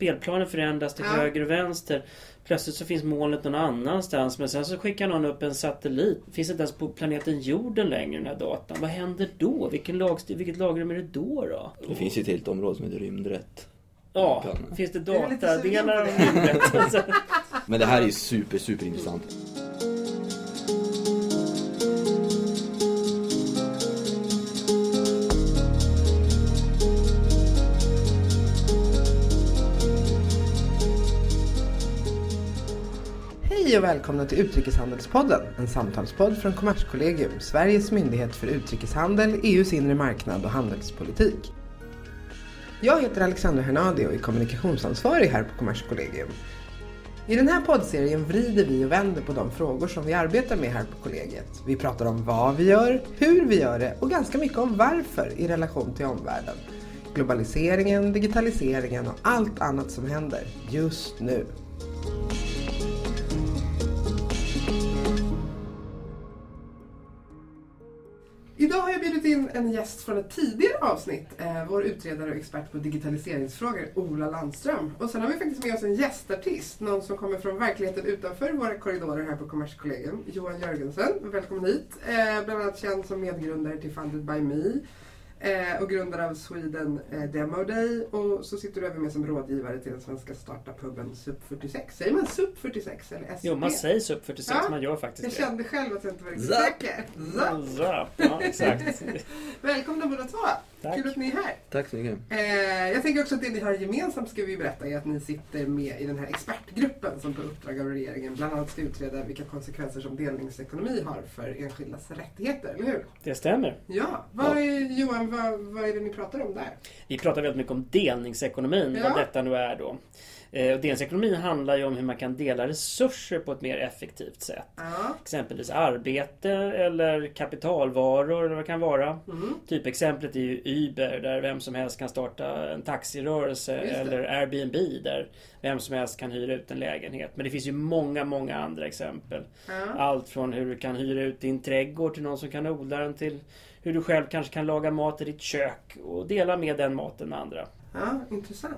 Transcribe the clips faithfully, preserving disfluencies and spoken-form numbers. spelplanen förändras till ja. höger och vänster. Plötsligt så finns molnet någon annanstans, men sen så skickar någon upp en satellit. Finns inte ens på planeten jorden längre den här datan. Vad händer då? Vilken lagst- vilket lagrum är det då då? Det finns ju ett helt område som heter Rymdrätt. Ja, kan... finns det datadelar av Rymdrätt? Men det här är ju super, super intressant. Hej och välkomna till Utrikeshandelspodden, en samtalspodd från Kommerskollegium, Sveriges myndighet för utrikeshandel, E U:s inre marknad och handelspolitik. Jag heter Alexander Hernadi och är kommunikationsansvarig här på Kommerskollegium. I den här poddserien vrider vi och vänder på de frågor som vi arbetar med här på kollegiet. Vi pratar om vad vi gör, hur vi gör det och ganska mycket om varför i relation till omvärlden. Globaliseringen, digitaliseringen och allt annat som händer just nu. Idag har jag bjudit in en gäst från ett tidigare avsnitt, eh, vår utredare och expert på digitaliseringsfrågor, Ola Landström. Och sen har vi faktiskt med oss en gästartist, någon som kommer från verkligheten utanför våra korridorer här på Kommerskollegium, Johan Jörgensen. Välkommen hit, eh, bland annat känd som medgrundare till Funded by me eh, och grundare av Sweden Demo Day. Och så sitter du även med som rådgivare till den svenska startup-hubben S U P fyrtiosex. Säger man S U P fyrtiosex eller S U P? Jo, man säger S U P fyrtiosex, ja, man gör faktiskt jag det. Jag kände själv att jag inte var riktigt säker. Zap! Zap, ja, exakt. Välkomna båda två. Tack. Kul att ni är här. Tack så mycket. Eh, jag tänker också att det ni har gemensamt, ska vi berätta, är att ni sitter med i den här expertgruppen som på uppdrag av regeringen bland annat ska utreda vilka konsekvenser som delningsekonomi har för enskildas rättigheter, eller hur? Det stämmer. Ja. Vad är, Johan, vad, vad är det ni pratar om där? Vi pratar väldigt mycket om delningsekonomin, ja. vad detta nu är då. Och delningsekonomin handlar ju om hur man kan dela resurser på ett mer effektivt sätt. Ja. Exempelvis arbete eller kapitalvaror eller vad det kan vara. Mm. Typ exemplet är ju Uber, där vem som helst kan starta en taxirörelse, eller Airbnb där vem som helst kan hyra ut en lägenhet. Men det finns ju många, många andra exempel. Ja. Allt från hur du kan hyra ut din trädgård till någon som kan odla den, till hur du själv kanske kan laga mat i ditt kök och dela med den maten med andra. Ja, intressant.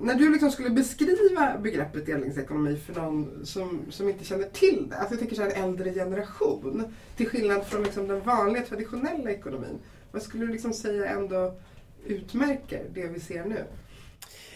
När du liksom skulle beskriva begreppet delningsekonomi för någon som, som inte känner till det, alltså jag tänker så här en äldre generation, till skillnad från liksom den vanliga traditionella ekonomin, vad skulle du liksom säga ändå utmärker det vi ser nu?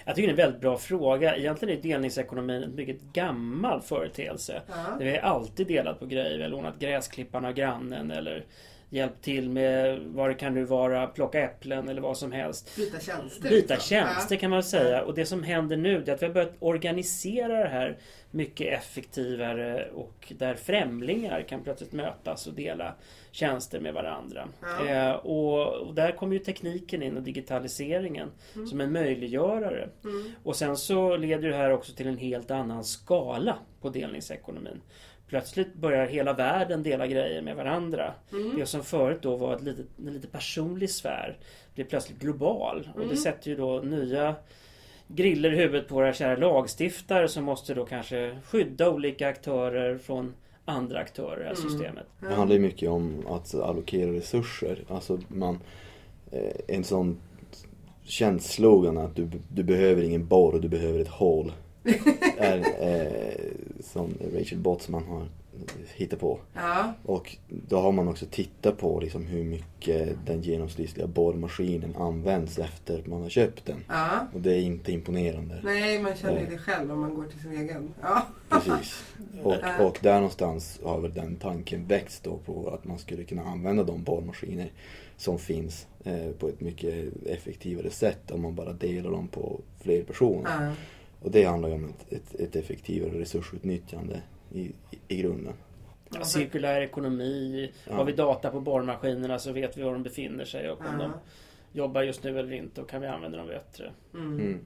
Jag tycker det är en väldigt bra fråga. Egentligen är delningsekonomin en mycket gammal företeelse. Ja. Vi har alltid delat på grejer, vi har lånat gräsklipparna av grannen eller hjälp till med vad det kan nu vara, plocka äpplen eller vad som helst. Byta tjänster. Byta tjänster kan man säga. Och det som händer nu är att vi har börjat organisera det här mycket effektivare, och där främlingar kan plötsligt mötas och dela tjänster med varandra. Ja. Eh, och, och där kommer ju tekniken in och digitaliseringen mm. som en möjliggörare. Mm. Och sen så leder det här också till en helt annan skala på delningsekonomin. Plötsligt börjar hela världen dela grejer med varandra. Mm. Det som förut då var ett litet, en lite personlig sfär blir plötsligt global. Mm. Och det sätter ju då nya griller i huvudet på våra kära lagstiftare, som måste då kanske skydda olika aktörer från andra aktörer i mm. systemet. Det handlar ju mycket om att allokera resurser. Alltså man, en sån känslogan att du, du behöver ingen borr, du behöver ett hål. är, eh, som Rachel Botsman har hittat på. Ja. Och då har man också tittat på liksom hur mycket den genomsnittliga borrmaskinen används efter att man har köpt den. Ja. Och det är inte imponerande. Nej, man känner ju eh. det själv om man går till sin egen. Ja. Precis. Och, ja. och där någonstans har väl den tanken växt då på att man skulle kunna använda de borrmaskiner som finns eh, på ett mycket effektivare sätt om man bara delar dem på fler personer. Ja. Och det handlar ju om ett, ett, ett effektivare resursutnyttjande i, i grunden. Ja, cirkulär ekonomi, ja. Har vi data på borrmaskinerna så vet vi var de befinner sig och om uh-huh. de jobbar just nu eller inte, och kan vi använda dem bättre. Mm. Mm.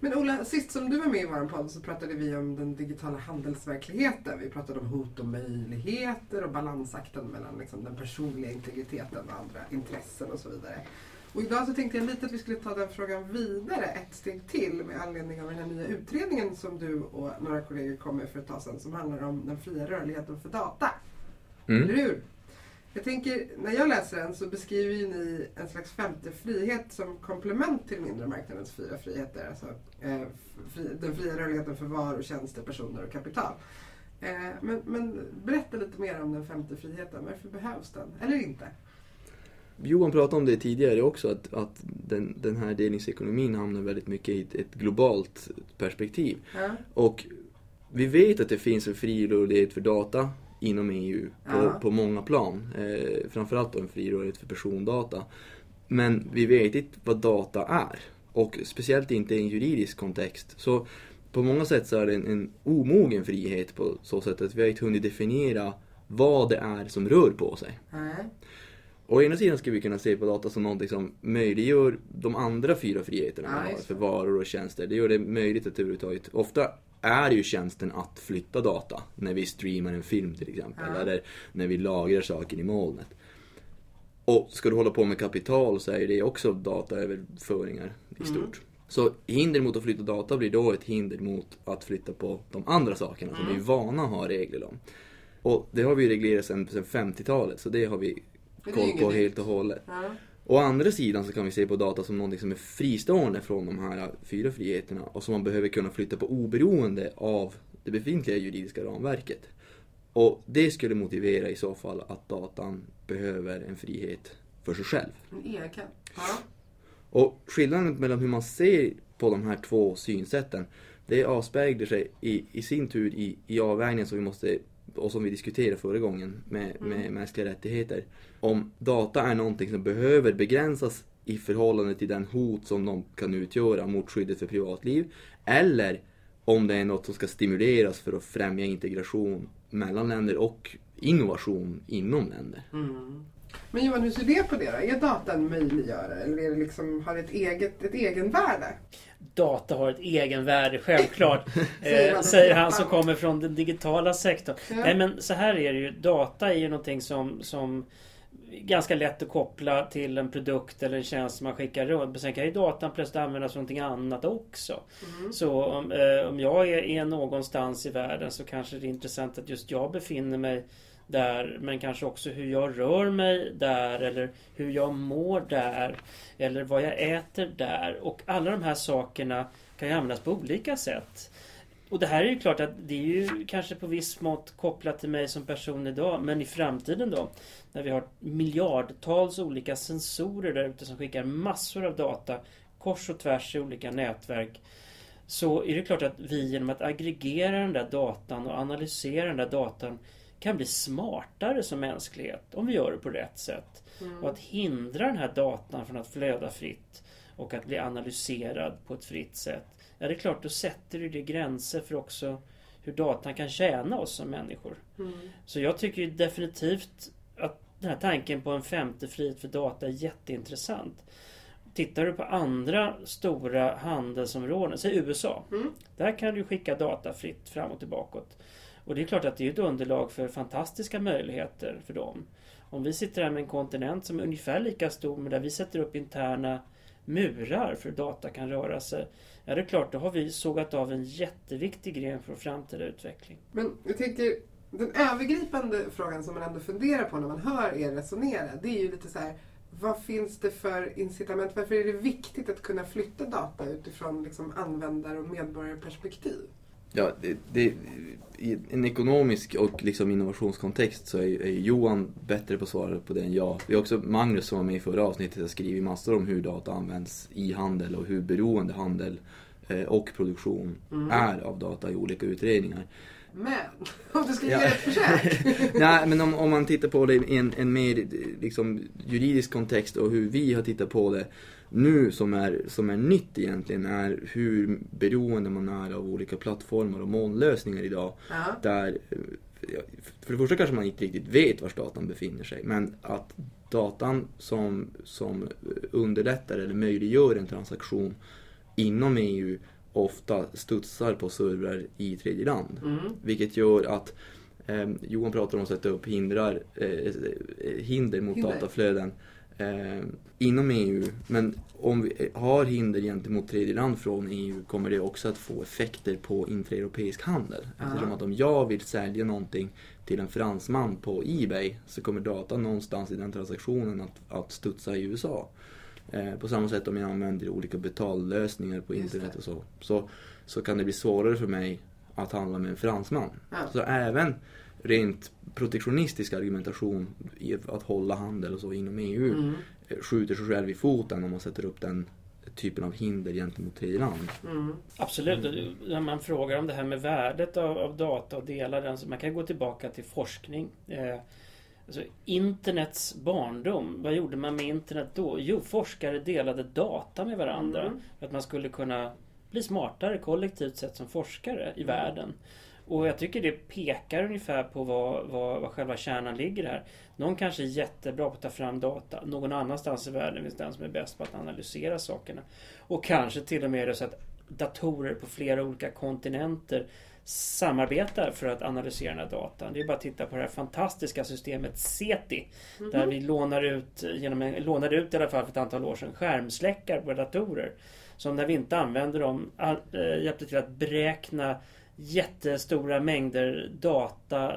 Men Ola, sist som du var med i vår podd så pratade vi om den digitala handelsverkligheten. Vi pratade om hot och möjligheter och balansakten mellan liksom den personliga integriteten och andra intressen och så vidare. Och idag så tänkte jag lite att vi skulle ta den frågan vidare ett steg till med anledning av den här nya utredningen som du och några kollegor kom med för ett tag sedan, som handlar om den fria rörligheten för data. Mm. Eller hur? Jag tänker, när jag läser den så beskriver ju ni en slags femte frihet som komplement till mindre marknadens fyra friheter. Alltså eh, fri, den fria rörligheten för varor, tjänster, personer och kapital. Eh, men, men berätta lite mer om den femte friheten. Varför behövs den? Eller inte? Johan pratade om det tidigare också, att, att den, den här delningsekonomin hamnar väldigt mycket i ett, ett globalt perspektiv. Ja. Och vi vet att det finns en fri rörlighet för data inom E U på, ja. på många plan. Eh, framförallt då en fri rörlighet för persondata. Men vi vet inte vad data är. Och speciellt inte i en juridisk kontext. Så på många sätt så är det en, en omogen frihet på så sätt att vi inte hunnit definiera vad det är som rör på sig. Ja. Å ena sidan ska vi kunna se på data som någonting som möjliggör de andra fyra friheterna man har för varor och tjänster. Det gör det möjligt att överhuvudtaget. Ofta är ju tjänsten att flytta data när vi streamar en film till exempel, ja. eller när vi lagrar saker i molnet. Och ska du hålla på med kapital så är det också dataöverföringar i stort. Mm. Så hinder mot att flytta data blir då ett hinder mot att flytta på de andra sakerna som mm. vi är vana att ha regler om. Och det har vi reglerat sedan femtiotalet, så det har vi koll på helt och hållet. Ja. Å andra sidan så kan vi se på data som någonting som är fristående från de här fyra friheterna och som man behöver kunna flytta på oberoende av det befintliga juridiska ramverket. Och det skulle motivera i så fall att datan behöver en frihet för sig själv. Ja, kan. Ja. Och skillnaden mellan hur man ser på de här två synsätten, det avspeglar sig i, i sin tur i, i avvägningen som vi måste, och som vi diskuterade förra gången med, med mm. mänskliga rättigheter, om data är någonting som behöver begränsas i förhållande till den hot som de kan utgöra mot skyddet för privatliv, eller om det är något som ska stimuleras för att främja integration mellan länder och innovation inom länder. Mm. Men Johan, hur ser det på det då? Är data en möjliggörare eller är det liksom, har det ett eget, ett egenvärde? Data har ett egenvärde, självklart, eh, säger han som kommer från den digitala sektorn. Ja. Nej, men så här är det ju, data är ju någonting som, som är ganska lätt att koppla till en produkt eller en tjänst som man skickar runt. Men sen kan ju datan plötsligt användas för någonting annat också. Mm. Så om, eh, om jag är, är någonstans i världen så kanske det är intressant att just jag befinner mig där, men kanske också hur jag rör mig där, eller hur jag mår där, eller vad jag äter där. Och alla de här sakerna kan ju användas på olika sätt. Och det här är ju klart att det är ju kanske på viss mått kopplat till mig som person idag, men i framtiden då, när vi har miljardtals olika sensorer där ute som skickar massor av data kors och tvärs i olika nätverk, så är det klart att vi genom att aggregera den där datan och analysera den där datan kan bli smartare som mänsklighet om vi gör det på rätt sätt. Mm. Och att hindra den här datan från att flöda fritt och att bli analyserad på ett fritt sätt. Ja, det är klart, då sätter du det gränser för också hur datan kan tjäna oss som människor. Mm. Så jag tycker ju definitivt att den här tanken på en femte frihet för data är jätteintressant. Tittar du på andra stora handelsområden, säg U S A. Mm. Där kan du skicka data fritt fram och tillbaka. Och det är klart att det är ett underlag för fantastiska möjligheter för dem. Om vi sitter här med en kontinent som är ungefär lika stor, men där vi sätter upp interna murar för hur data kan röra sig, ja, det är klart, då har vi sågat av en jätteviktig gren för framtida utveckling. Men jag tänker, den övergripande frågan som man ändå funderar på när man hör er resonera, det är ju lite så här, vad finns det för incitament? Varför är det viktigt att kunna flytta data utifrån liksom användare- och medborgarperspektiv? Ja, det, det, i en ekonomisk och liksom innovationskontext så är, är Johan bättre på att svara på det än jag. Vi har också Magnus som var med i förra avsnittet och skrivit massor om hur data används i handel och hur beroende handel och produktion mm. är av data i olika utredningar. Men, om du ska ja. göra ett försök. Nej, men om, om man tittar på det i en, en mer liksom, juridisk kontext och hur vi har tittat på det nu som är, som är nytt egentligen är hur beroende man är av olika plattformar och molnlösningar idag. Ja. Där, för det första kanske man inte riktigt vet var datan befinner sig, men att datan som, som underlättar eller möjliggör en transaktion inom E U ofta studsar på servrar i tredje land. Mm. Vilket gör att eh, Johan pratar om att sätta upp hindrar, eh, hinder mot hinder. dataflöden eh, inom E U. Men om vi har hinder gentemot tredje land från E U kommer det också att få effekter på intraeuropeisk handel. Eftersom mm. att om jag vill sälja någonting till en fransman på eBay så kommer data någonstans i den transaktionen att, att studsa i U S A. Eh, på samma sätt om jag använder olika betallösningar på internet och så, så, så kan det bli svårare för mig att handla med en fransman. Mm. Så även rent protektionistisk argumentation i att hålla handel och så inom E U mm. skjuter sig själv i foten om man sätter upp den typen av hinder gentemot tredje land. Mm. Absolut, mm. när man frågar om det här med värdet av, av data och delar den, så man kan gå tillbaka till forskning. Eh, alltså internets barndom, vad gjorde man med internet då? Jo, forskare delade data med varandra mm. för att man skulle kunna bli smartare kollektivt sett som forskare i mm. världen. Och jag tycker det pekar ungefär på vad, vad, vad själva kärnan ligger här. Någon kanske är jättebra på att ta fram data. Någon annanstans i världen finns den som är bäst på att analysera sakerna. Och kanske till och med är det så att datorer på flera olika kontinenter samarbetar för att analysera den här datan. Det är bara att titta på det här fantastiska systemet SETI. Mm-hmm. Där vi lånar ut, genom en, lånade ut i alla fall för ett antal år sedan, skärmsläckar på datorer. Som när vi inte använder dem all, äh, hjälpte till att beräkna jättestora mängder data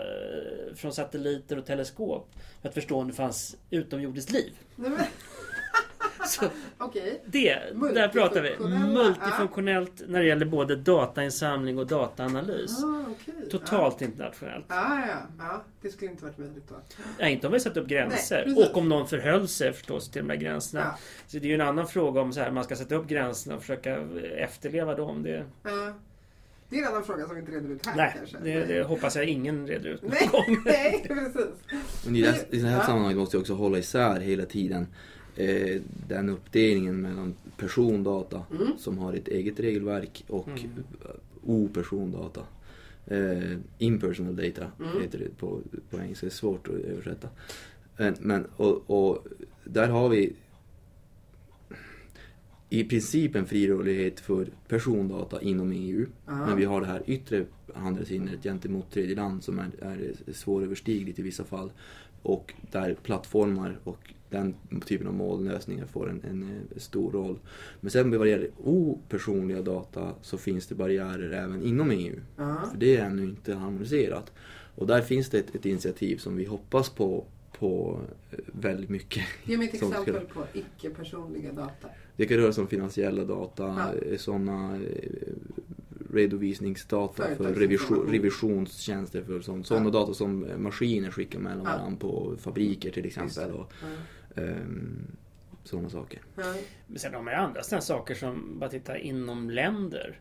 från satelliter och teleskop för att förstå om det fanns utomjordiskt liv. Okej. Det, där pratar vi. Multifunktionellt när det gäller både datainsamling och dataanalys. Ah, okay. Totalt ah. internationellt. Ah, ja, ja. Det skulle inte varit möjligt då. Ja, inte om vi sätter upp gränser. Nej, och om någon förhöll sig förstås till de här gränserna. Ja. Så det är ju en annan fråga om så här, man ska sätta upp gränserna och försöka efterleva dem. Det är... Ja. Det är en annan fråga som vi inte reder ut här. Nej, kanske. Det, det hoppas jag ingen reder ut någon nej, gång. Nej, precis. Men i det, i det här ja. sammanhanget måste jag också hålla isär hela tiden eh, den uppdelningen mellan persondata mm. som har ett eget regelverk och mm. opersondata. Eh, impersonal data mm. heter det på, på engelska. Det är svårt att översätta. Men, och, och där har vi i princip en fri rörlighet för persondata inom E U. Aha. Men vi har det här yttre handelshindret gentemot tredje land som är, är svåröverstigligt i vissa fall. Och där plattformar och den typen av mållösningar får en, en stor roll. Men sen vad gäller opersonliga data så finns det barriärer även inom E U. Aha. För det är ännu inte harmoniserat. Och där finns det ett, ett initiativ som vi hoppas på på väldigt mycket. Ge mig ett exempel ska... på icke-personliga data. Det kan röra sig om finansiella data, ja. sådana redovisningsdata för revision, revisionstjänster för sånt. Sådana ja. data som maskiner skickar mellan ja. varandra på fabriker till exempel och ja. um, sådana saker. Ja. Men sen har man andra sådana saker som bara titta inom länder.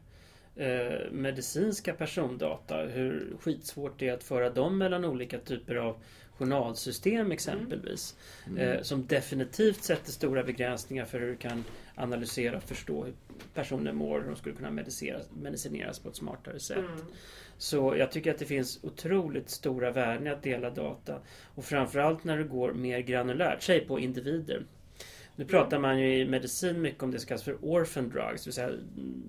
Eh, medicinska persondata, hur skitsvårt det är att föra dem mellan olika typer av journalsystem exempelvis mm. Mm. Eh, som definitivt sätter stora begränsningar för hur du kan analysera och förstå hur personer mår, hur de skulle kunna medicineras, medicineras på ett smartare sätt. Mm. Så jag tycker att det finns otroligt stora värden i att dela data, och framförallt när det går mer granulärt, säg på individer. Nu pratar man ju i medicin mycket om det som kallas för orphan drugs, det vill säga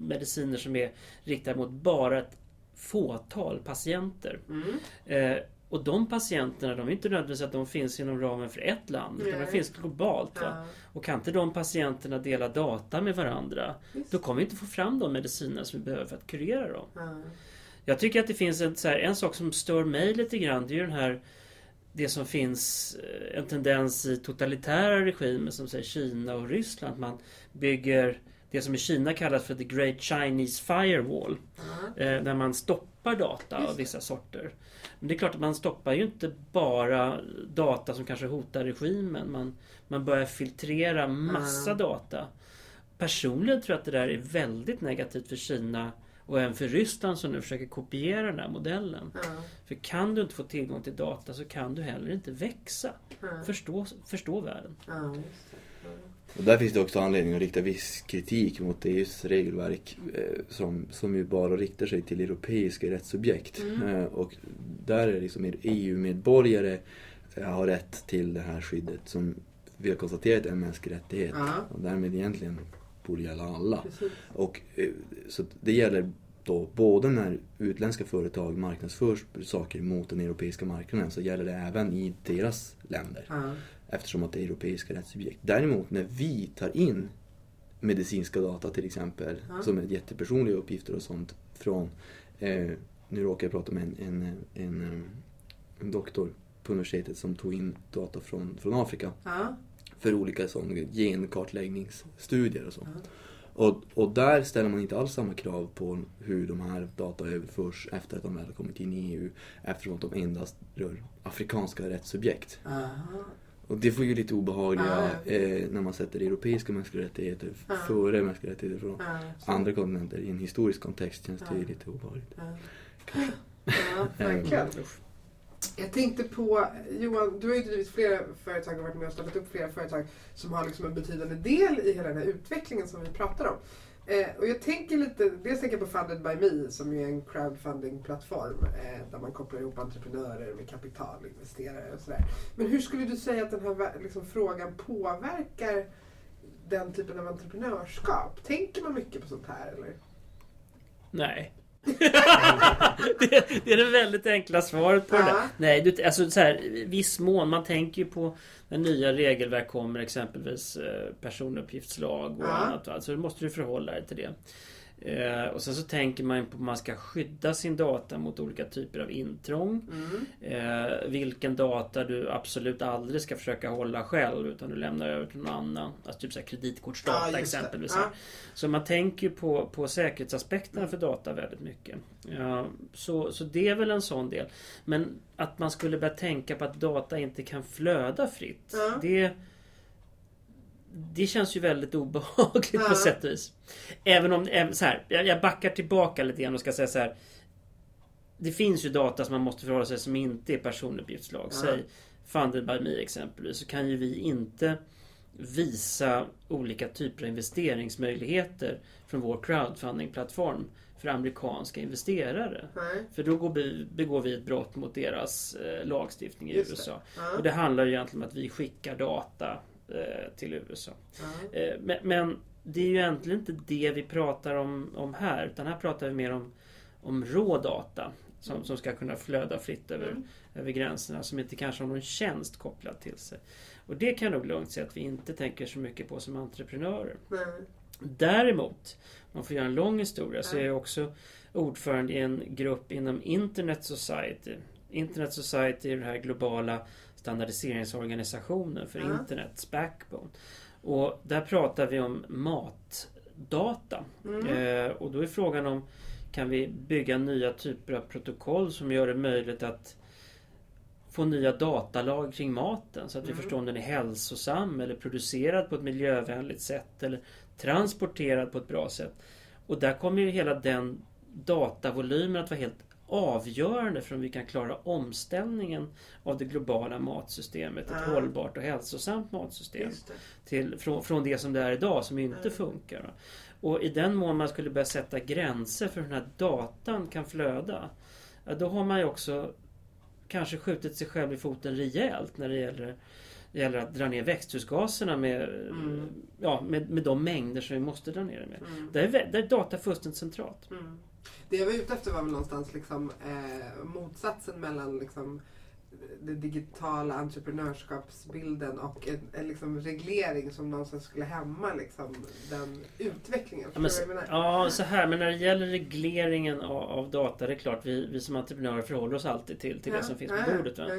mediciner som är riktade mot bara ett fåtal patienter. Mm. Eh, och de patienterna, de är inte nödvändigtvis att de finns inom ramen för ett land, utan de finns globalt. Va? Och kan inte de patienterna dela data med varandra, Just. då kommer vi inte få fram de mediciner som vi behöver för att kurera dem. Mm. Jag tycker att det finns en, så här, en sak som stör mig lite grann, det är ju den här, det som finns en tendens i totalitära regimer som säger Kina och Ryssland, att man bygger det som i Kina kallas för the Great Chinese Firewall, mm. där man stoppar data av vissa sorter. Men det är klart att man stoppar ju inte bara data som kanske hotar regimen, man, man börjar filtrera massa mm. data. Personligen tror jag att det där är väldigt negativt för Kina och även för Ryssland som nu försöker kopiera den här modellen. Mm. För kan du inte få tillgång till data så kan du heller inte växa. Mm. Förstå, förstå världen. Mm. Mm. Och där finns det också anledning att rikta viss kritik mot E U:s regelverk eh, som, som ju bara riktar sig till europeiska rättssubjekt. Mm. Eh, och där är liksom E U-medborgare eh, har rätt till det här skyddet som vi har konstaterat är en mänsklig rättighet. Mm. Och därmed egentligen borde gälla alla. Precis. Och så det gäller då både när utländska företag marknadsför saker mot den europeiska marknaden, så gäller det även i deras länder. Uh-huh. eftersom att det är europeiska rättssubjekt. Däremot när vi tar in medicinska data till exempel, ja. som är jättepersonliga uppgifter och sånt från, eh, nu råkar jag prata med en, en, en, en doktor på universitetet som tog in data från, från Afrika ja. för olika sån genkartläggningsstudier och så. Ja. Och, och där ställer man inte alls samma krav på hur de här data överförs efter att de väl har kommit in i E U, eftersom att de endast rör afrikanska rättssubjekt. Aha. Och det får ju lite obehagliga eh, när man sätter europeiska mänskliga rättigheter Aha. före mänskliga rättigheter från Aha, andra kontinenter. I en historisk kontext känns det ju lite obehagligt. Ja, verkligen. Jag tänkte på, Johan, du har ju drivit flera företag och varit med och startat upp flera företag som har liksom en betydande del i hela den här utvecklingen som vi pratar om. Eh, och jag tänker lite, dels tänker jag på Funded by me som är en crowdfunding-plattform eh, där man kopplar ihop entreprenörer med kapital, investerare och sådär. Men hur skulle du säga att den här liksom, frågan påverkar den typen av entreprenörskap? Tänker man mycket på sånt här eller? Nej. det, det är det väldigt enkla svaret på ja. det där. Nej, du, alltså så här, viss mån, man tänker ju på när nya regelverk kommer, exempelvis personuppgiftslag och ja. annat, alltså då måste du förhålla dig till det. Eh, och sen så tänker man på att man ska skydda sin data mot olika typer av intrång. Mm. Eh, vilken data du absolut aldrig ska försöka hålla själv utan du lämnar över till någon annan. Alltså typ så här kreditkortsdata ja, exempelvis. Ja. Så man tänker på, på säkerhetsaspekterna för data väldigt mycket. Ja, så, så det är väl en sån del. Men att man skulle börja tänka på att data inte kan flöda fritt. Ja. Det Det känns ju väldigt obehagligt ja. på sätt och vis. Även om, så här, jag backar tillbaka lite grann och ska säga så här. Det finns ju data som man måste förhålla sig som inte är personuppgiftslag. Ja. Säg Funded by me exempelvis. Så kan ju vi inte visa olika typer av investeringsmöjligheter från vår crowdfunding-plattform för amerikanska investerare. Nej. För då går vi, begår vi ett brott mot deras eh, lagstiftning i Just U S A. Det. Ja. Och det handlar ju egentligen om att vi skickar data till U S A. Mm. Men, men det är ju egentligen inte det vi pratar om, om här, utan här pratar vi mer om, om rådata som, som ska kunna flöda fritt över, mm. över gränserna, som inte kanske har någon tjänst kopplad till sig. Och det kan nog lugnt säga att vi inte tänker så mycket på som entreprenörer. Mm. Däremot, om man får göra en lång historia, mm. så är jag också ordförande i en grupp inom Internet Society. Internet Society är den här globala standardiseringsorganisationen för ja. internets backbone. Och där pratar vi om matdata. Mm. Eh, och då är frågan om kan vi bygga nya typer av protokoll som gör det möjligt att få nya datalag kring maten så att mm. vi förstår om den är hälsosam eller producerad på ett miljövänligt sätt eller transporterad på ett bra sätt. Och där kommer ju hela den datavolymen att vara helt avgörande för om vi kan klara omställningen av det globala matsystemet, ah. ett hållbart och hälsosamt matsystem till, från, från det som det är idag som inte ah. funkar. Va? Och i den mån man skulle börja sätta gränser för hur den här datan kan flöda, då har man ju också kanske skjutit sig själv i foten rejält när det gäller, gäller att dra ner växthusgaserna med, mm. ja, med, med de mängder som vi måste dra ner det med. Mm. Där är, där är data fullständigt centralt. Mm. Det jag var ute efter var väl någonstans liksom, eh, motsatsen mellan liksom, den digitala entreprenörskapsbilden och en, en liksom, reglering som någonstans skulle hämma liksom, den utvecklingen. Ja, men, ja, så här, men när det gäller regleringen av, av data, det är klart vi, vi som entreprenörer förhåller oss alltid till, till ja, det som finns på bordet. Va? Ja.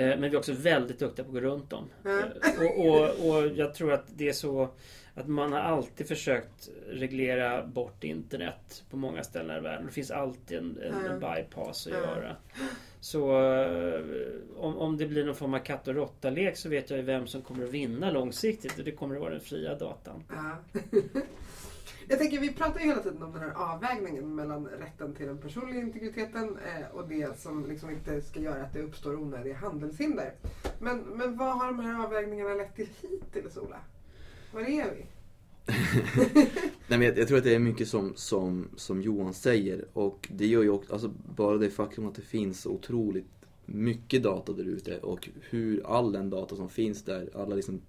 Eh, men vi är också väldigt duktiga på att gå runt dem. Ja. Och, och, och jag tror att det är så att man har alltid försökt reglera bort internet på många ställen i världen. Det finns alltid en, en, mm. en bypass att mm. göra. Så om, om det blir någon form av katt- och råttalek så vet jag ju vem som kommer att vinna långsiktigt. Och det kommer att vara den fria datan. Mm. Jag tänker, vi pratar ju hela tiden om den här avvägningen mellan rätten till den personliga integriteten och det som liksom inte ska göra att det uppstår onödiga handelshinder. Men, men vad har de här avvägningarna lett till hittills, Ola? Var är vi? Nej, men jag, jag tror att det är mycket som, som, som Johan säger. Och det gör ju också, alltså bara det faktum att det finns otroligt mycket data där ute. Och hur all den data som finns där, alla liksom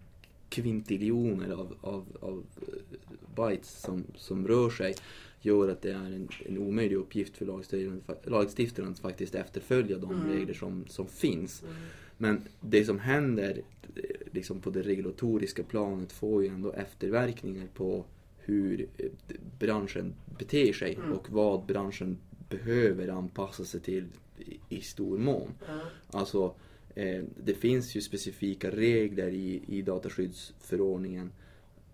kvintiljoner av, av, av bytes som, som rör sig, gör att det är en, en omöjlig uppgift för lagstiftaren, lagstiftaren att faktiskt efterfölja de mm. regler som, som finns. Mm. Men det som händer liksom på det regulatoriska planet får ju ändå efterverkningar på hur branschen beter sig mm. och vad branschen behöver anpassa sig till i stor mån. Mm. Alltså, eh, det finns ju specifika regler i, i dataskyddsförordningen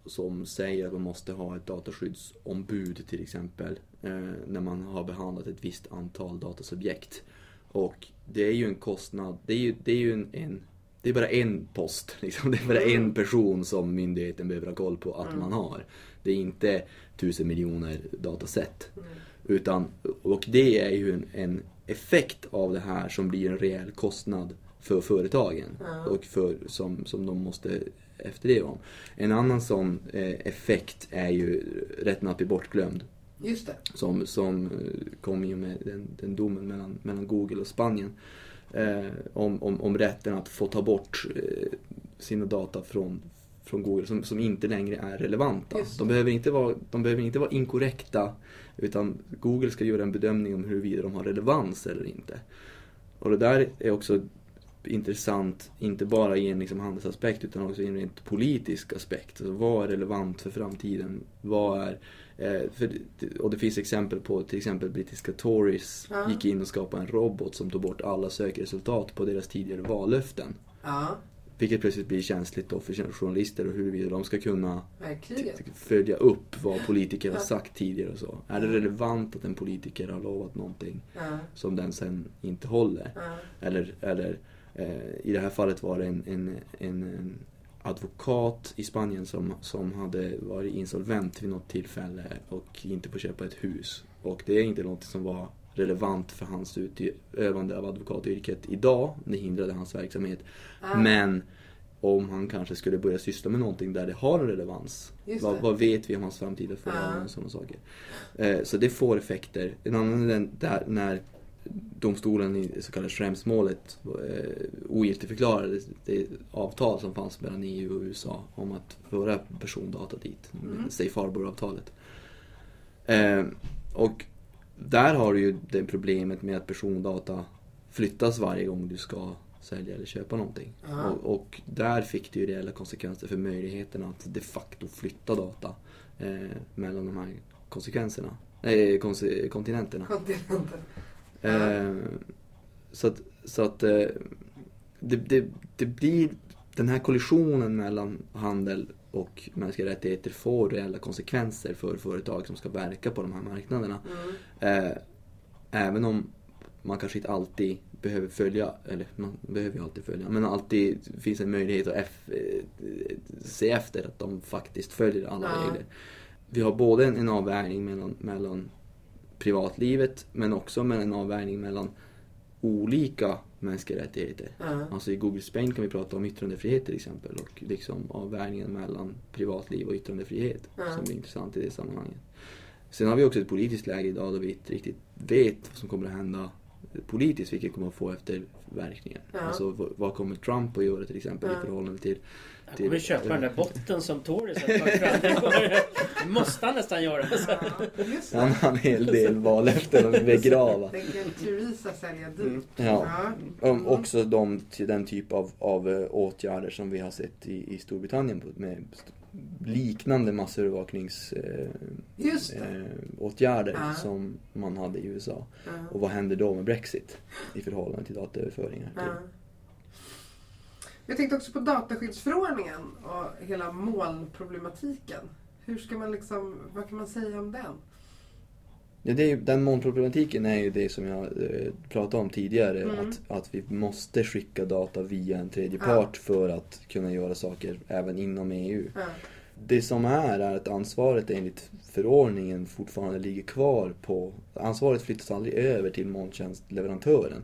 som säger att man måste ha ett dataskyddsombud till exempel eh, när man har behandlat ett visst antal datasubjekt. Och det är ju en kostnad, det är ju, det är ju en, en, det är bara en post, liksom. Det är bara en person som myndigheten behöver ha koll på att mm. man har. Det är inte tusen miljoner dataset. Mm. Utan, och det är ju en, en effekt av det här som blir en reell kostnad för företagen mm. och för, som, som de måste efterleva om. En annan sån eh, effekt är ju rätten att bli bortglömd. Just det. Som, som kom ju med den, den domen mellan, mellan Google och Spanien eh, om, om, om rätten att få ta bort eh, sina data från, från Google som, som inte längre är relevanta. De behöver inte vara, de behöver inte vara inkorrekta, utan Google ska göra en bedömning om huruvida de har relevans eller inte. Och det där är också intressant, inte bara i en liksom handelsaspekt utan också i en rent politisk aspekt. Alltså, vad är relevant för framtiden? Vad är För, och det finns exempel på, till exempel brittiska Tories ja. gick in och skapade en robot som tog bort alla sökresultat på deras tidigare vallöften. Ja. Vilket plötsligt blir känsligt då för journalister och hur de ska kunna t- följa upp vad politiker ja. har sagt tidigare och så. Är det relevant att en politiker har lovat någonting ja. som den sen inte håller? Ja. Eller, eller eh, i det här fallet var det en, en, en, en advokat i Spanien som, som hade varit insolvent vid något tillfälle och inte på köpa ett hus. Och det är inte något som var relevant för hans utövande av advokatyrket idag. Det hindrade hans verksamhet. Ah. Men om han kanske skulle börja syssla med någonting där det har en relevans. Vad, vad vet vi om hans framtida förhållanden och sådana saker. Eh, så det får effekter. En annan är där när domstolen i så kallade Schrems-målet eh, ogiltigförklarade det avtal som fanns mellan E U och U S A om att föra persondata dit, mm. Safe Harbor-avtalet. Eh, och där har du ju det problemet med att persondata flyttas varje gång du ska sälja eller köpa någonting. Mm. Och, och där fick det ju reella konsekvenser för möjligheterna att de facto flytta data eh, mellan de här konsekvenserna, eh, kons- kontinenterna. Kontinenter. Uh, så att, så att uh, det, det, det blir den här kollisionen mellan handel och mänskliga rättigheter får reella konsekvenser för företag som ska verka på de här marknaderna. Mm. Uh, även om man kanske inte alltid behöver följa, eller man behöver ju alltid följa, men alltid finns en möjlighet att f- se efter att de faktiskt följer alla mm. regler. Vi har både en, en avvägning mellan, mellan privatlivet, men också med en avvägning mellan olika mänskliga rättigheter. Uh-huh. Alltså i Google Spain kan vi prata om yttrandefrihet till exempel, och liksom avvägningen mellan privatliv och yttrandefrihet uh-huh. som är intressant i det sammanhanget. Sen har vi också ett politiskt läge idag där vi inte riktigt vet vad som kommer att hända politiskt, vilket kommer att få efterverkningar. Uh-huh. Alltså vad kommer Trump att göra till exempel uh-huh. i förhållande till Jag kommer till, köpa den där botten som Tories har tagit fram. Det måste han nästan göra. Ja, just det. Han har en hel del vallöften att begrava. Den kan Theresa sälja dyrt. Ja. Ja. Också de, den typ av, av åtgärder som vi har sett i, i Storbritannien med liknande massövervakningsåtgärder äh, äh, ja. som man hade i U S A. Ja. Och vad händer då med Brexit i förhållande till dataöverföringar? Ja. Jag tänkte också på dataskyddsförordningen och hela molnproblematiken. Hur ska man liksom, vad kan man säga om den? Ja, det är, den molnproblematiken är ju det som jag eh, pratade om tidigare. Mm. Att, att vi måste skicka data via en tredje part ja. för att kunna göra saker även inom E U. Ja. Det som är är att ansvaret enligt förordningen fortfarande ligger kvar på... Ansvaret flyttas aldrig över till molntjänstleverantören.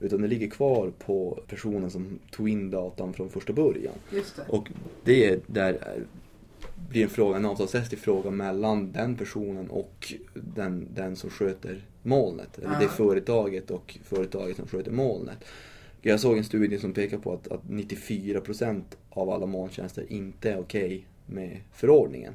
Utan det ligger kvar på personen som tog in datan från första början. Just det. Och det där blir en fråga, en avtalsrättslig fråga mellan den personen och den, den som sköter molnet. Eller uh-huh. det är företaget och företaget som sköter molnet. Jag såg en studie som pekar på att, att nittiofyra procent av alla molntjänster inte är okej okay med förordningen.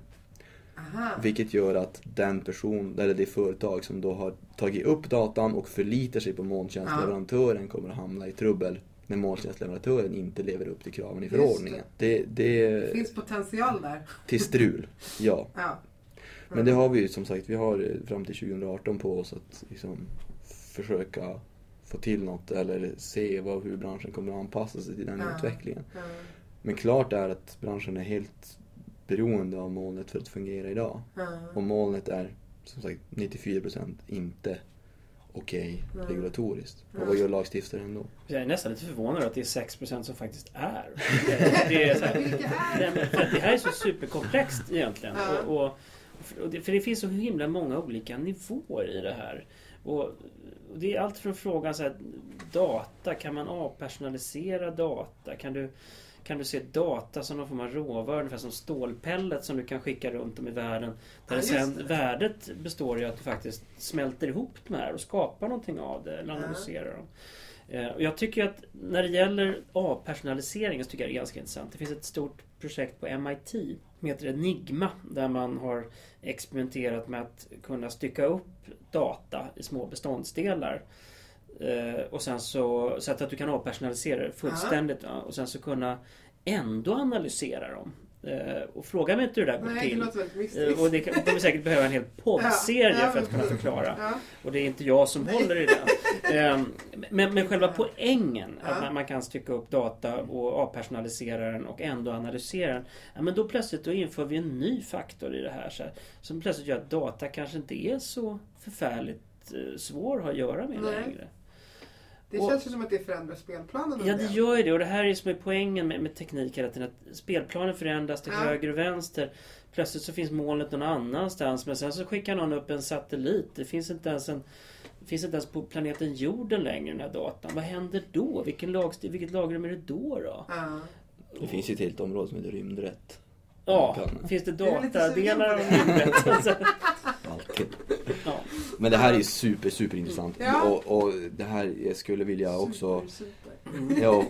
Aha. Vilket gör att den person eller det företag som då har tagit upp datan och förlitar sig på molntjänstleverantören kommer att hamna i trubbel med molntjänstleverantören inte lever upp till kraven i förordningen. Det, det finns potential där. Till strul, ja. Ja. Mm. Men det har vi ju som sagt, vi har fram till tjugo arton på oss att liksom försöka få till något eller se vad, hur branschen kommer att anpassa sig till den ja. utvecklingen. Mm. Men klart är att branschen är helt beroende av molnet för att fungera idag. Mm. Och molnet är som sagt nittiofyra procent inte okej okay, mm. regulatoriskt. Och vad gör lagstiftaren ändå? Jag är nästan lite förvånad att det är sex procent som faktiskt är. Det, är så här, det här är så superkomplext egentligen. Mm. Och, och, för det finns så himla många olika nivåer i det här. Och det är allt från frågan så här, data, kan man avpersonalisera data? Kan du, kan du se data som någon form av råvaror, ungefär som stålpellet som du kan skicka runt om i världen? Där ja, sen det. Värdet består i att du faktiskt smälter ihop de här och skapar någonting av det, eller analyserar dem. Och jag tycker att när det gäller avpersonaliseringen så tycker jag det är ganska intressant. Det finns ett stort projekt på M I T som heter Enigma, där man har experimenterat med att kunna stycka upp data i små beståndsdelar och sen så, så att du kan avpersonalisera det fullständigt och sen så kunna ändå analysera dem. Och fråga mig inte hur det där går Nej, till. Det och det kan, kommer säkert behöva en hel poddserie ja, för att kunna förklara. Ja. Och det är inte jag som Nej. håller i den. Men, men själva poängen ja. att man, man kan stycka upp data och avpersonalisera den och ändå analysera den. Ja, men då plötsligt då inför vi en ny faktor i det här, så här som plötsligt gör att data kanske inte är så förfärligt svår att göra med Nej. längre. Det känns ju som att det förändrar spelplanen. Ja, det gör ju det. Och det här är som är poängen med, med teknik hela tiden. Att spelplanen förändras till ja. höger och vänster. Plötsligt så finns molnet någon annanstans. Men sen så skickar någon upp en satellit. Det finns inte ens, en, finns inte ens på planeten jorden längre den här datan. Vad händer då? Vilken lag, vilket lagrum är det då då? Ja. Det finns ju ett helt område som heter Rymdrätt. Ja, kan... finns det datadelar av Rymdrätt? Ja. Men det här är super, super intressant ja. och, och det här jag skulle vilja också super, super. Ja,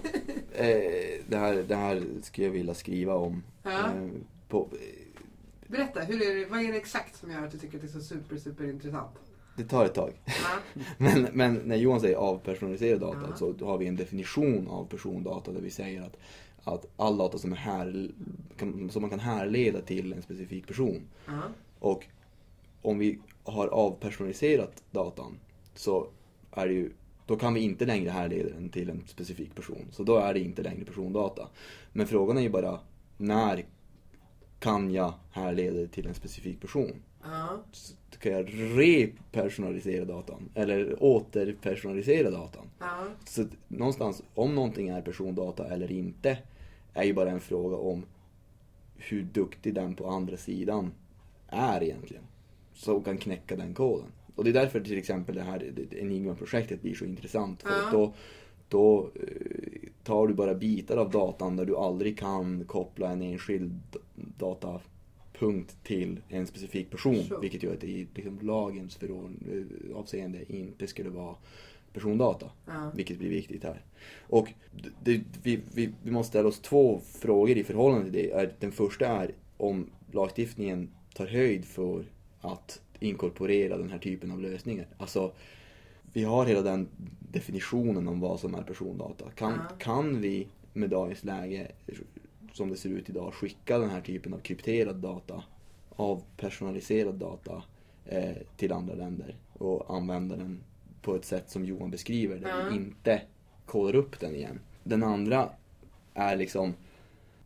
det, här, det här skulle jag vilja skriva om ja. på, berätta, hur är det, vad är det exakt som gör att du tycker att det är så super, super intressant? Det tar ett tag ja. men, men när Johan säger avpersonaliserad data ja. så har vi en definition av persondata där vi säger att att all data som, är här, kan, som man kan härleda till en specifik person ja. och om vi har avpersonaliserat datan så är det ju, då kan vi inte längre härleda den till en specifik person. Så då är det inte längre persondata. Men frågan är ju bara, när kan jag härleda det till en specifik person? Uh-huh. Kan jag repersonalisera datan? Eller återpersonalisera datan? Uh-huh. Så någonstans, om någonting är persondata eller inte, är ju bara en fråga om hur duktig den på andra sidan är egentligen. Så kan knäcka den koden. Och det är därför till exempel det här Enigma-projektet blir så intressant. För ja. att då, då tar du bara bitar av datan där du aldrig kan koppla en enskild datapunkt till en specifik person. Så. Vilket gör att det i liksom, lagens förordning, avseende inte skulle vara persondata. Ja. Vilket blir viktigt här. Och det, vi, vi, vi måste ställa oss två frågor i förhållande till det. Den första är om lagstiftningen tar höjd för att inkorporera den här typen av lösningar. Alltså, vi har hela den definitionen om vad som är persondata. Kan, uh-huh. kan vi med dagens läge, som det ser ut idag, skicka den här typen av krypterad data, av personaliserad data eh, till andra länder och använda den på ett sätt som Johan beskriver, där uh-huh. vi inte kollar upp den igen? Den andra är liksom,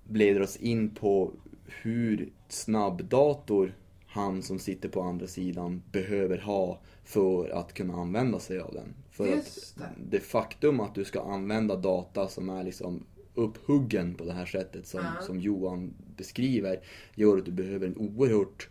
leder oss in på hur snabbdator han som sitter på andra sidan behöver ha för att kunna använda sig av den. För Just det. Att det faktum att du ska använda data som är liksom upphuggen på det här sättet som, uh-huh. som Johan beskriver, gör att du behöver en oerhört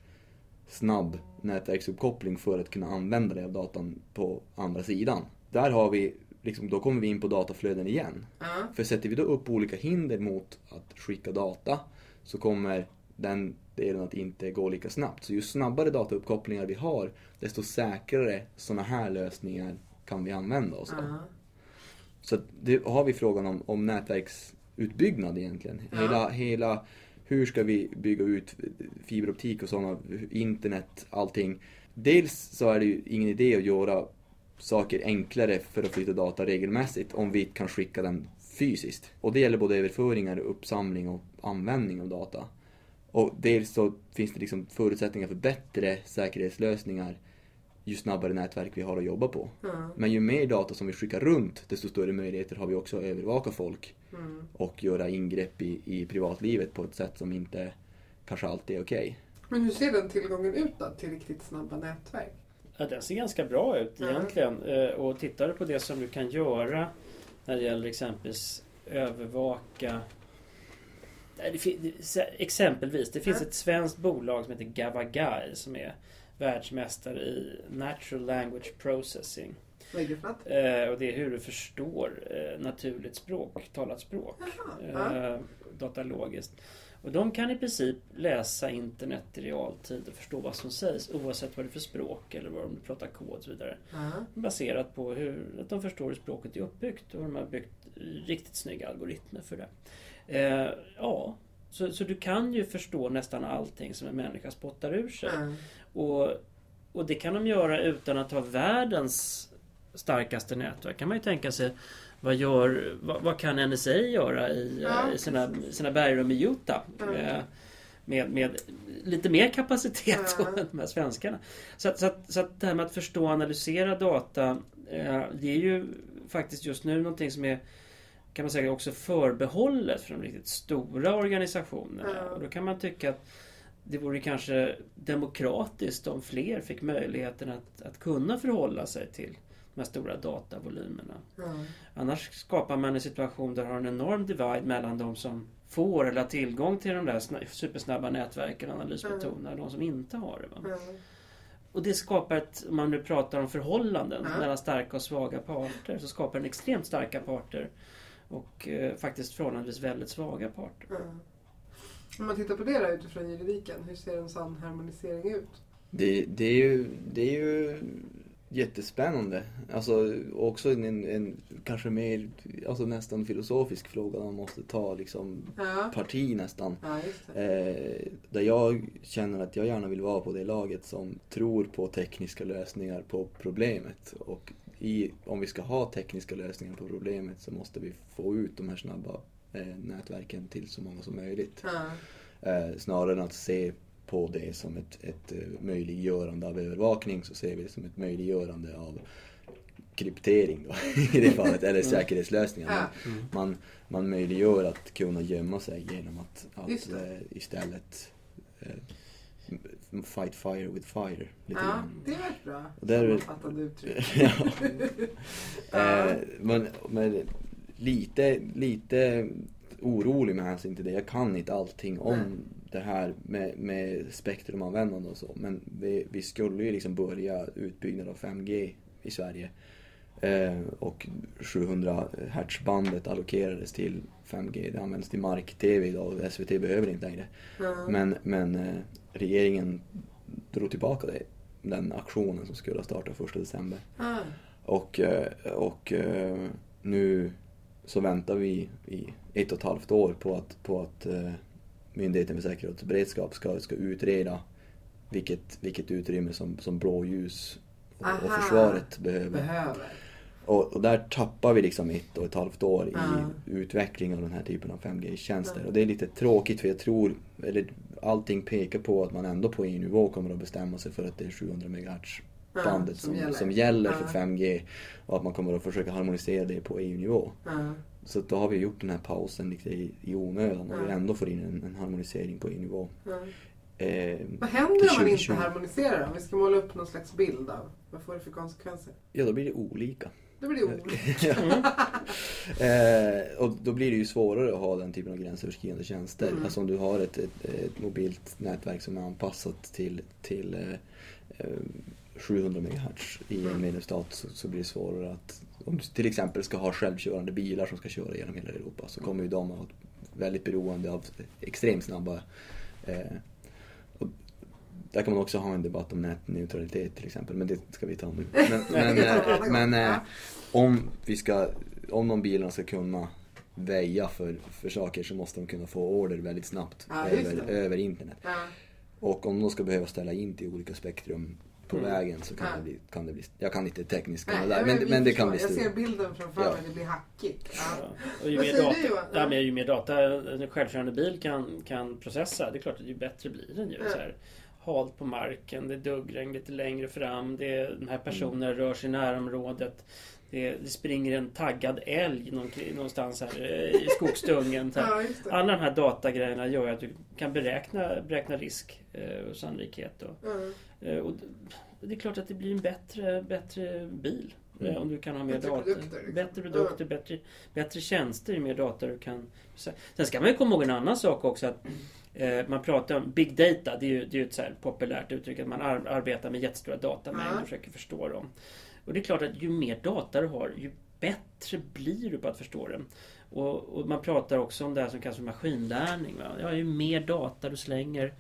snabb nätverksuppkoppling för att kunna använda dig av datan på andra sidan. Där har vi liksom, då kommer vi in på dataflöden igen. Uh-huh. För sätter vi då upp olika hinder mot att skicka data, så kommer den delen att inte gå lika snabbt. Så ju snabbare datauppkopplingar vi har, desto säkrare sådana här lösningar kan vi använda oss av. Uh-huh. Så det har vi frågan om, om nätverksutbyggnad egentligen. Uh-huh. Hela, hela, hur ska vi bygga ut fiberoptik och sådana, internet, allting. Dels så är det ju ingen idé att göra saker enklare för att flytta data regelmässigt om vi kan skicka den fysiskt. Och det gäller både överföringar, uppsamling och användning av data. Och dels så finns det liksom förutsättningar för bättre säkerhetslösningar ju snabbare nätverk vi har att jobba på. Mm. Men ju mer data som vi skickar runt, desto större möjligheter har vi också att övervaka folk mm. och göra ingrepp i, i privatlivet på ett sätt som inte kanske alltid är okej. Men hur ser den tillgången ut då till riktigt snabba nätverk? Ja, den ser ganska bra ut egentligen. Mm. Och tittar du på det som du kan göra när det gäller exempelvis övervaka... Exempelvis, det finns ett svenskt bolag som heter Gavagai som är världsmästare i natural language processing. Vad är det för att? Och det är hur du förstår naturligt språk, talat språk, Jaha. datalogiskt. Och de kan i princip läsa internet i realtid och förstå vad som sägs oavsett vad det är för språk eller vad de pratar kod och så vidare. Uh-huh. Baserat på hur att de förstår hur språket är uppbyggt och de har byggt riktigt snygga algoritmer för det. Eh, ja, så, så du kan ju förstå nästan allting som en människa spottar ur sig. Uh-huh. Och, och det kan de göra utan att ha världens starkaste nätverk. Kan man ju tänka sig... Vad, gör, vad, vad kan N S A göra i, ja, i sina, sina bergrum i Utah mm. med, med lite mer kapacitet mm. än de här svenskarna? Så, så, att, så att det här med att förstå och analysera data, det är ju faktiskt just nu någonting som är, kan man säga, också förbehållet för de riktigt stora organisationerna. Mm. Och då kan man tycka att det vore kanske demokratiskt om fler fick möjligheten att, att kunna förhålla sig till de här stora datavolymerna. Mm. Annars skapar man en situation där man har en enorm divide mellan de som får eller har tillgång till de där supersnabba nätverken och analysmetoderna mm. och de som inte har det. Va? Mm. Och det skapar ett, om man nu pratar om förhållanden mm. mellan starka och svaga parter, så skapar den extremt starka parter och eh, faktiskt förhållandevis väldigt svaga parter. Mm. Om man tittar på det där utifrån juridiken, hur ser en sån harmonisering ut? Det, det är ju... Det är ju... jättespännande. Alltså också en, en kanske mer alltså nästan filosofisk fråga man måste ta liksom ja. parti nästan. Ja, just det. Eh, där jag känner att jag gärna vill vara på det laget som tror på tekniska lösningar på problemet. Och i, om vi ska ha tekniska lösningar på problemet så måste vi få ut de här snabba eh, nätverken till så många som möjligt. Ja. Eh, snarare än att se på det som ett, ett möjliggörande av övervakning, så ser vi det som ett möjliggörande av kryptering då, i det fallet, eller säkerhetslösningar. Man, mm. man, man möjliggör att kunna gömma sig genom att, att äh, istället äh, fight fire with fire. Lite ja, grann. Det är bra. Där, sammanfattande uttryck. ja. äh, men, men lite, lite orolig med hänsyn till det. Jag kan inte allting om mm. det här med, med spektrumanvändande och så. Men vi, vi skulle ju liksom börja utbyggnad av fem G i Sverige. Eh, och sjuhundra hertz-bandet allokerades till fem G. Det används till mark-tv idag och S V T behöver det inte längre. Mm. Men, men eh, regeringen drog tillbaka det, den aktionen som skulle starta första december. Mm. Och, och eh, nu så väntar vi i ett och ett halvt år på att... På att eh, Myndigheten för säkerhet och beredskap ska, ska utreda vilket, vilket utrymme som, som blåljus och, och försvaret behöver. behöver. Och, och där tappar vi liksom ett och ett halvt år i ah. utveckling av den här typen av fem G-tjänster. Mm. Och det är lite tråkigt för jag tror, eller allting pekar på att man ändå på E U-nivå kommer att bestämma sig för att det är sjuhundra megahertz-bandet mm, som, som gäller, som gäller mm. för fem G. Och att man kommer att försöka harmonisera det på E U-nivå. Mm. Så då har vi gjort den här pausen lite i, i onödan och mm. vi ändå får in en, en harmonisering på E U-nivå. Mm. Eh, vad händer om man inte harmoniserar? Om vi ska måla upp någon slags bild av vad får det för konsekvenser? Ja, då blir det olika. Då blir det olika. eh, och då blir det ju svårare att ha den typen av gränsöverskridande tjänster. Mm. Alltså om du har ett, ett, ett mobilt nätverk som är anpassat till, till eh, sjuhundra megahertz i en mm. medlemsstat så, så blir det svårare att... Om du till exempel ska ha självkörande bilar som ska köra genom hela Europa så kommer ju de att vara väldigt beroende av extremt snabba... Eh, och där kan man också ha en debatt om nätneutralitet till exempel, men det ska vi ta nu. Men, men, eh, men eh, om, vi ska, om de bilarna ska kunna väja för, för saker så måste de kunna få order väldigt snabbt ja, över, över internet. Ja. Och om de ska behöva ställa in till olika spektrum på mm. vägen så kan, ja. det bli, kan det bli... Jag kan inte tekniskt kunna lära, men, men, men det kan bli stort. Jag ser bilden framför mig, ja. det blir hackigt. Ja. Ja. Och ju, mer data, du, ja, men ju mer data en självkörande bil kan, kan processa, det är klart att ju bättre blir den ju. Ja. Så här, halt på marken, det är duggregn lite längre fram, det är, den här personen mm. rör sig i närområdet. Det springer en taggad älg någonstans här i skogsdungen. Ja, alla de här datagrejerna gör att du kan beräkna, beräkna risk och sannolikhet. Och, mm. och det är klart att det blir en bättre, bättre bil mm. om du kan ha mer bättre data. Produkter, liksom. Bättre produkter, mm. bättre, bättre tjänster, mer data du kan... Sen ska man ju komma ihåg en annan sak också. Att man pratar om big data, det är ju, det är ju ett så här populärt uttryck att man ar- arbetar med jättestora datamängder mm. och försöker förstå dem. Och det är klart att ju mer data du har, ju bättre blir du på att förstå den. Och, och man pratar också om det här som kallas för maskinlärning. Va? Ja, ju mer data du slänger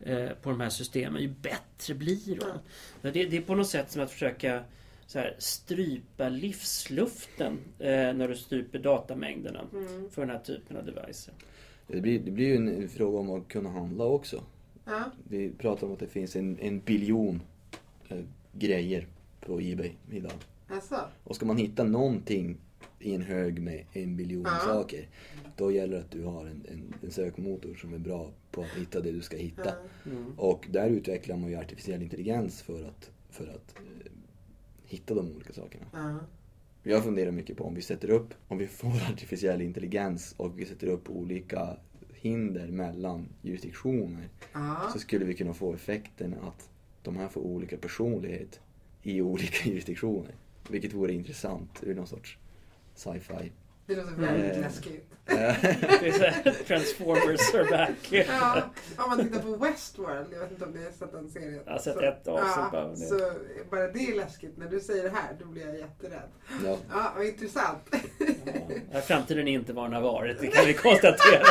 eh, på de här systemen, ju bättre blir de. Mm. Det, det är på något sätt som att försöka så här, strypa livsluften eh, när du stryper datamängderna mm. för den här typen av device. Det blir, det blir ju en fråga om att kunna handla också. Mm. Vi pratar om att det finns en, en biljon eh, grejer på eBay idag. Alltså. Och ska man hitta någonting i en hög med en biljon ja. saker, då gäller det att du har en, en, en sökmotor som är bra på att hitta det du ska hitta. Mm. Och där utvecklar man ju artificiell intelligens för att, för att eh, hitta de olika sakerna. Ja. Jag funderar mycket på om vi sätter upp, om vi får artificiell intelligens och vi sätter upp olika hinder mellan jurisdiktioner, ja. så skulle vi kunna få effekten att de här får olika personlighet i olika jurisdiktioner. Vilket vore intressant ur någon sorts sci-fi. Det låter väldigt eh. läskigt. Transformers are back. Ja, om man tittar på Westworld, jag vet inte om ni har sett den serien. Jag har sett så, ett avsnitt. Ja, så bara det är läskigt. När du säger det här, då blir jag jätterädd. Ja, ja vad intressant. Ja, framtiden är inte vad den har varit, det kan vi konstatera.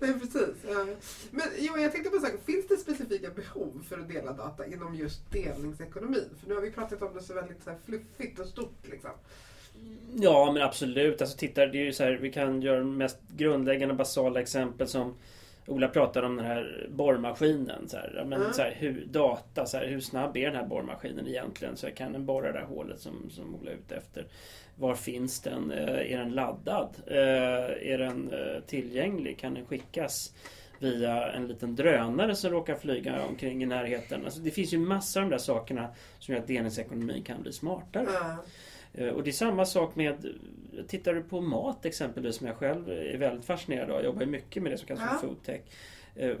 Men precis. Ja. Men jo, jag tänkte på en sak. Finns det specifika behov för att dela data inom just delningsekonomi? För nu har vi pratat om det så väldigt så här fluffigt och stort liksom. Ja, men absolut. Alltså, titta, det är ju så här, vi kan göra mest grundläggande basala exempel som Ola pratade om, den här borrmaskinen. Så här. Men, mm. så här, hur, data, så här, hur snabb är den här borrmaskinen egentligen? Så här, kan den borra det här hålet som, som Ola är ute efter? Var finns den? Eh, är den laddad? Eh, är den eh, tillgänglig? Kan den skickas via en liten drönare som råkar flyga omkring i närheten? Alltså, det finns ju massor av de där sakerna som gör att delningsekonomin kan bli smartare. Mm. Och det är samma sak med, tittar du på mat exempelvis som jag själv är väldigt fascinerad av, jag jobbar ju mycket med det som kallas ja. för foodtech.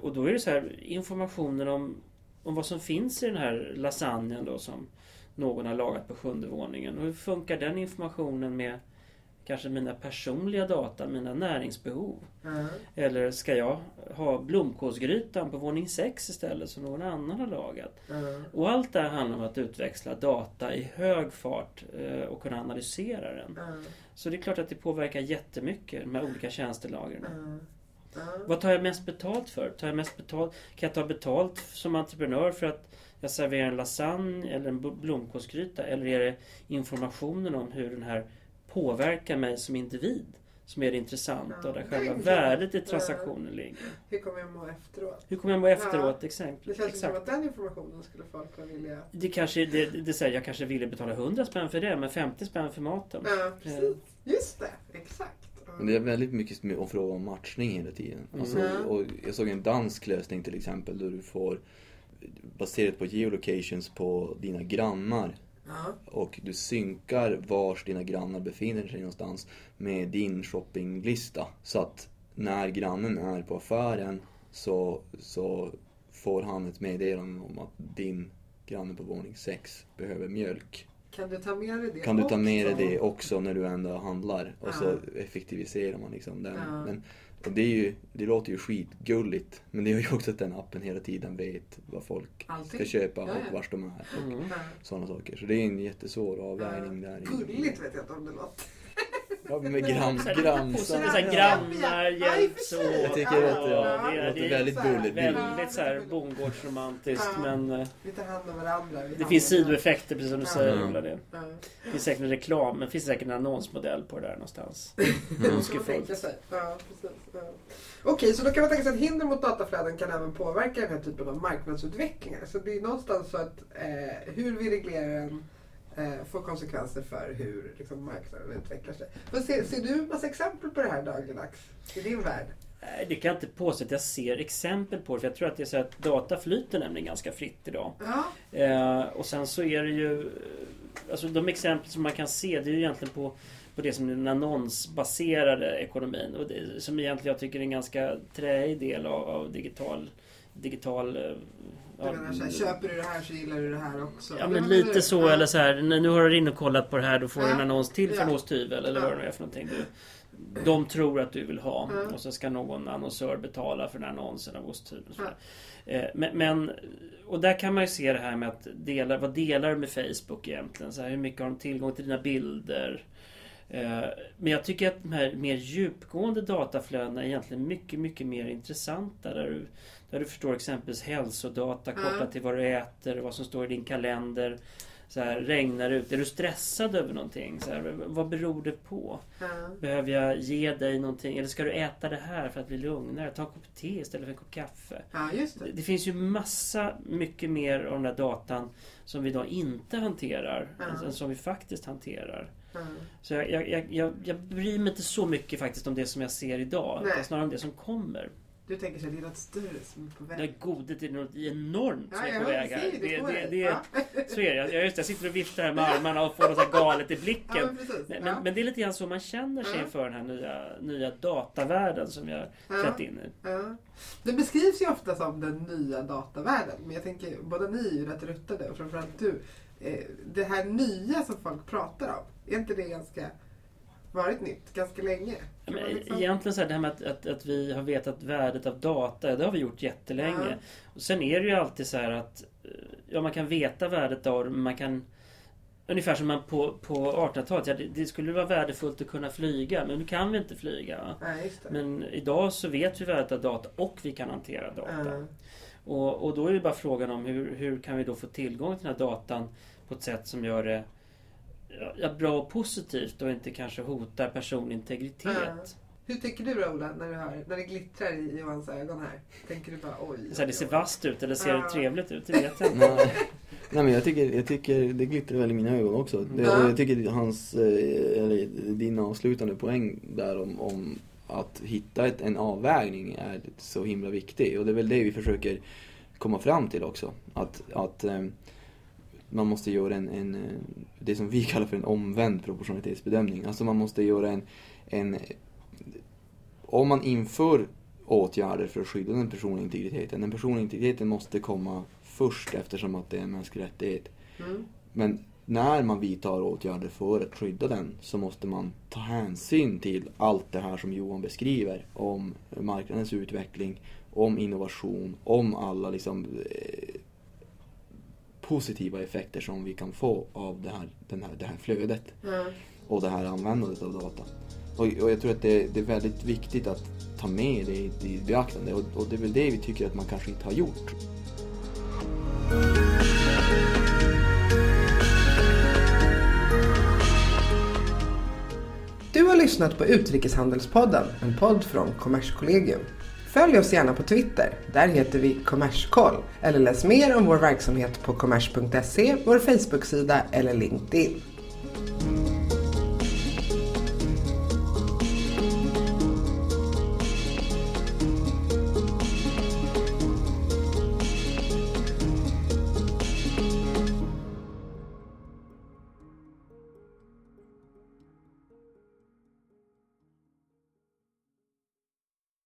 Och då är det så här, informationen om, om vad som finns i den här lasagnen då som någon har lagat på sjunde våningen. Och hur funkar den informationen med kanske mina personliga data, mina näringsbehov? Mm. Eller ska jag ha blomkålsgrytan på våning sex istället som någon annan har lagat? Mm. Och allt det här handlar om att utväxla data i hög fart och kunna analysera den. Mm. Så det är klart att det påverkar jättemycket, de här olika tjänstelagren. Mm. Mm. Vad tar jag mest betalt för? Tar jag mest betalt? Kan jag ta betalt som entreprenör för att jag serverar en lasagne eller en blomkålsgryta? Eller är det informationen om hur den här påverkar mig som individ som är det intressanta ja. och där själva värdet i transaktionen ja. ligger. Hur kommer jag må efteråt? Hur kommer jag må efteråt, ja. exempel? Det känns exakt. Som att den informationen skulle folk vilja... Det kanske, det, det säger, jag kanske ville betala hundra spänn för det, men femtio spänn för maten. Ja, precis. Mm. Just det, exakt. Mm. Det är väldigt mycket att fråga om matchning hela tiden. Alltså, mm. och jag såg en dansk lösning till exempel där du får, baserat på geolocations på dina grannar, och du synkar vars dina grannar befinner sig någonstans med din shoppinglista. Så att när grannen är på affären så, så får han ett meddelande om att din granne på våning sex behöver mjölk. Kan du ta med dig det, kan du ta med också? det också när du ändå handlar? Och ja. så effektiviserar man liksom den. Ja. Men det, är ju, det låter ju skitgulligt, men det är ju också att den appen hela tiden vet vad folk alltid ska köpa ja, ja. och vars de är och mm. sådana saker. Så det är en jättesvår avvägning. Ja. Där. Gulligt vet jag inte om det låter. Ja, med gram, gramsar. Ja, ja. Grannar, hjälps och... Jag tycker att det, ja, det, det, det är väldigt bulligt. Väldigt så här bondgårdsromantiskt, ja. Men... Lite hand om varandra. Det finns sidoeffekter, precis som du säger, Ola. Det finns säkert en reklam, men finns det säkert en annonsmodell på det där någonstans. Mm. Så tänker jag sig. Ja, precis. Ja. Okej, så då kan man tänka sig att hinder mot dataflöden kan även påverka den här typen av marknadsutvecklingar. Så det är någonstans så att eh, hur vi reglerar den eh, får konsekvenser för hur liksom, marknaden utvecklar sig. Men ser, ser du en massa exempel på det här dagligdags i din värld? Det kan jag inte påstå att jag ser exempel på det, för jag tror att det är så att data flyter nämligen ganska fritt idag. Ja. Eh, och sen så är det ju, alltså de exempel som man kan se, det är ju egentligen på på det som är den annonsbaserade ekonomin, och det, som egentligen jag tycker är en ganska träig del av, av digital... digital ja, menar, så här, köper du det här så gillar du det här också. Ja, men lite du? Så, ja. Eller så här, nu har du in och kollat på det här, då får du ja. en annons till för ja. en åstyvel, eller ja. vad det är för någonting. Du, de tror att du vill ha, ja. och så ska någon annonsör betala för den annonsen av åstyveln. Ja. Men, men, och där kan man ju se det här med att dela, vad delar du med Facebook egentligen? Så här, hur mycket har de tillgång till dina bilder? Men jag tycker att de här mer djupgående dataflödena är egentligen mycket, mycket mer intressanta. Där du, där du förstår exempelvis hälsodata kopplat mm. till vad du äter, vad som står i din kalender. Så här, regnar ut, är du stressad över någonting? Så här, vad beror det på? Mm. Behöver jag ge dig någonting? Eller ska du äta det här för att bli lugnare? Ta en kopp te istället för en kopp kaffe. Ja, just det. Det, det finns ju massa, mycket mer av den där datan som vi idag inte hanterar. Mm. Än som vi faktiskt hanterar. Mm. Så jag, jag, jag, jag bryr mig inte så mycket faktiskt om det som jag ser idag. Nej. Utan snarare om det som kommer. Du tänker sig att det är något större som är på väg. Det är godet, det är något enormt som ja, är på väg här. Det, det, det, det, ja. Så är det. Jag, just, jag sitter och viftar här med armarna och får något här galet i blicken. Ja, men, precis. Men, ja. men det är lite grann så man känner sig ja. för den här nya, nya datavärlden som vi har trätt ja. in i. Ja. Det beskrivs ju ofta som den nya datavärlden. Men jag tänker, båda ni är ju rätt ruttade och framförallt du. Det här nya som folk pratar om, är inte det ganska... varit nytt ganska länge. Ja, men liksom... Egentligen så här, det här med att, att, att vi har vetat värdet av data, det har vi gjort jättelänge. Ja. Och sen är det ju alltid så här att ja, man kan veta värdet av det, men man kan ungefär som man på, på artonhundratalet, ja, det, det skulle vara värdefullt att kunna flyga, men nu kan vi inte flyga. Ja, just det. Men idag så vet vi värdet av data och vi kan hantera data. Ja. Och, och då är det bara frågan om hur, hur kan vi då få tillgång till den här datan på ett sätt som gör det ja, bra och positivt och inte kanske hotar personintegritet. Mm. Hur tänker du då, Ola, när, du hör, när det glittrar i Johans ögon här? Tänker du bara oj? oj, oj. Så här, det ser vasst ut eller ser mm. det trevligt ut? Det vet jag inte. Nej. Nej, men jag tycker, jag tycker det glittrar väl i mina ögon också. Mm. Det, jag tycker hans, eller din avslutande poäng där om, om att hitta ett, en avvägning är så himla viktig. Och det är väl det vi försöker komma fram till också. Att... att man måste göra en, en, det som vi kallar för en omvänd proportionalitetsbedömning. Alltså man måste göra en, en... Om man inför åtgärder för att skydda den personliga integriteten. Den personliga integriteten måste komma först eftersom att det är en mänsklig rättighet. Mm. Men när man vidtar åtgärder för att skydda den så måste man ta hänsyn till allt det här som Johan beskriver. Om marknadens utveckling, om innovation, om alla liksom... Eh, positiva effekter som vi kan få av det här, den här, det här flödet mm. och det här användandet av data. Och, och jag tror att det, det är väldigt viktigt att ta med det i, i beaktande och, och det är väl det vi tycker att man kanske inte har gjort. Du har lyssnat på Utrikeshandelspodden, en podd från Kommerskollegium. Följ oss gärna på Twitter, där heter vi Kommerskoll, eller läs mer om vår verksamhet på kommers punkt se, vår Facebook-sida eller LinkedIn.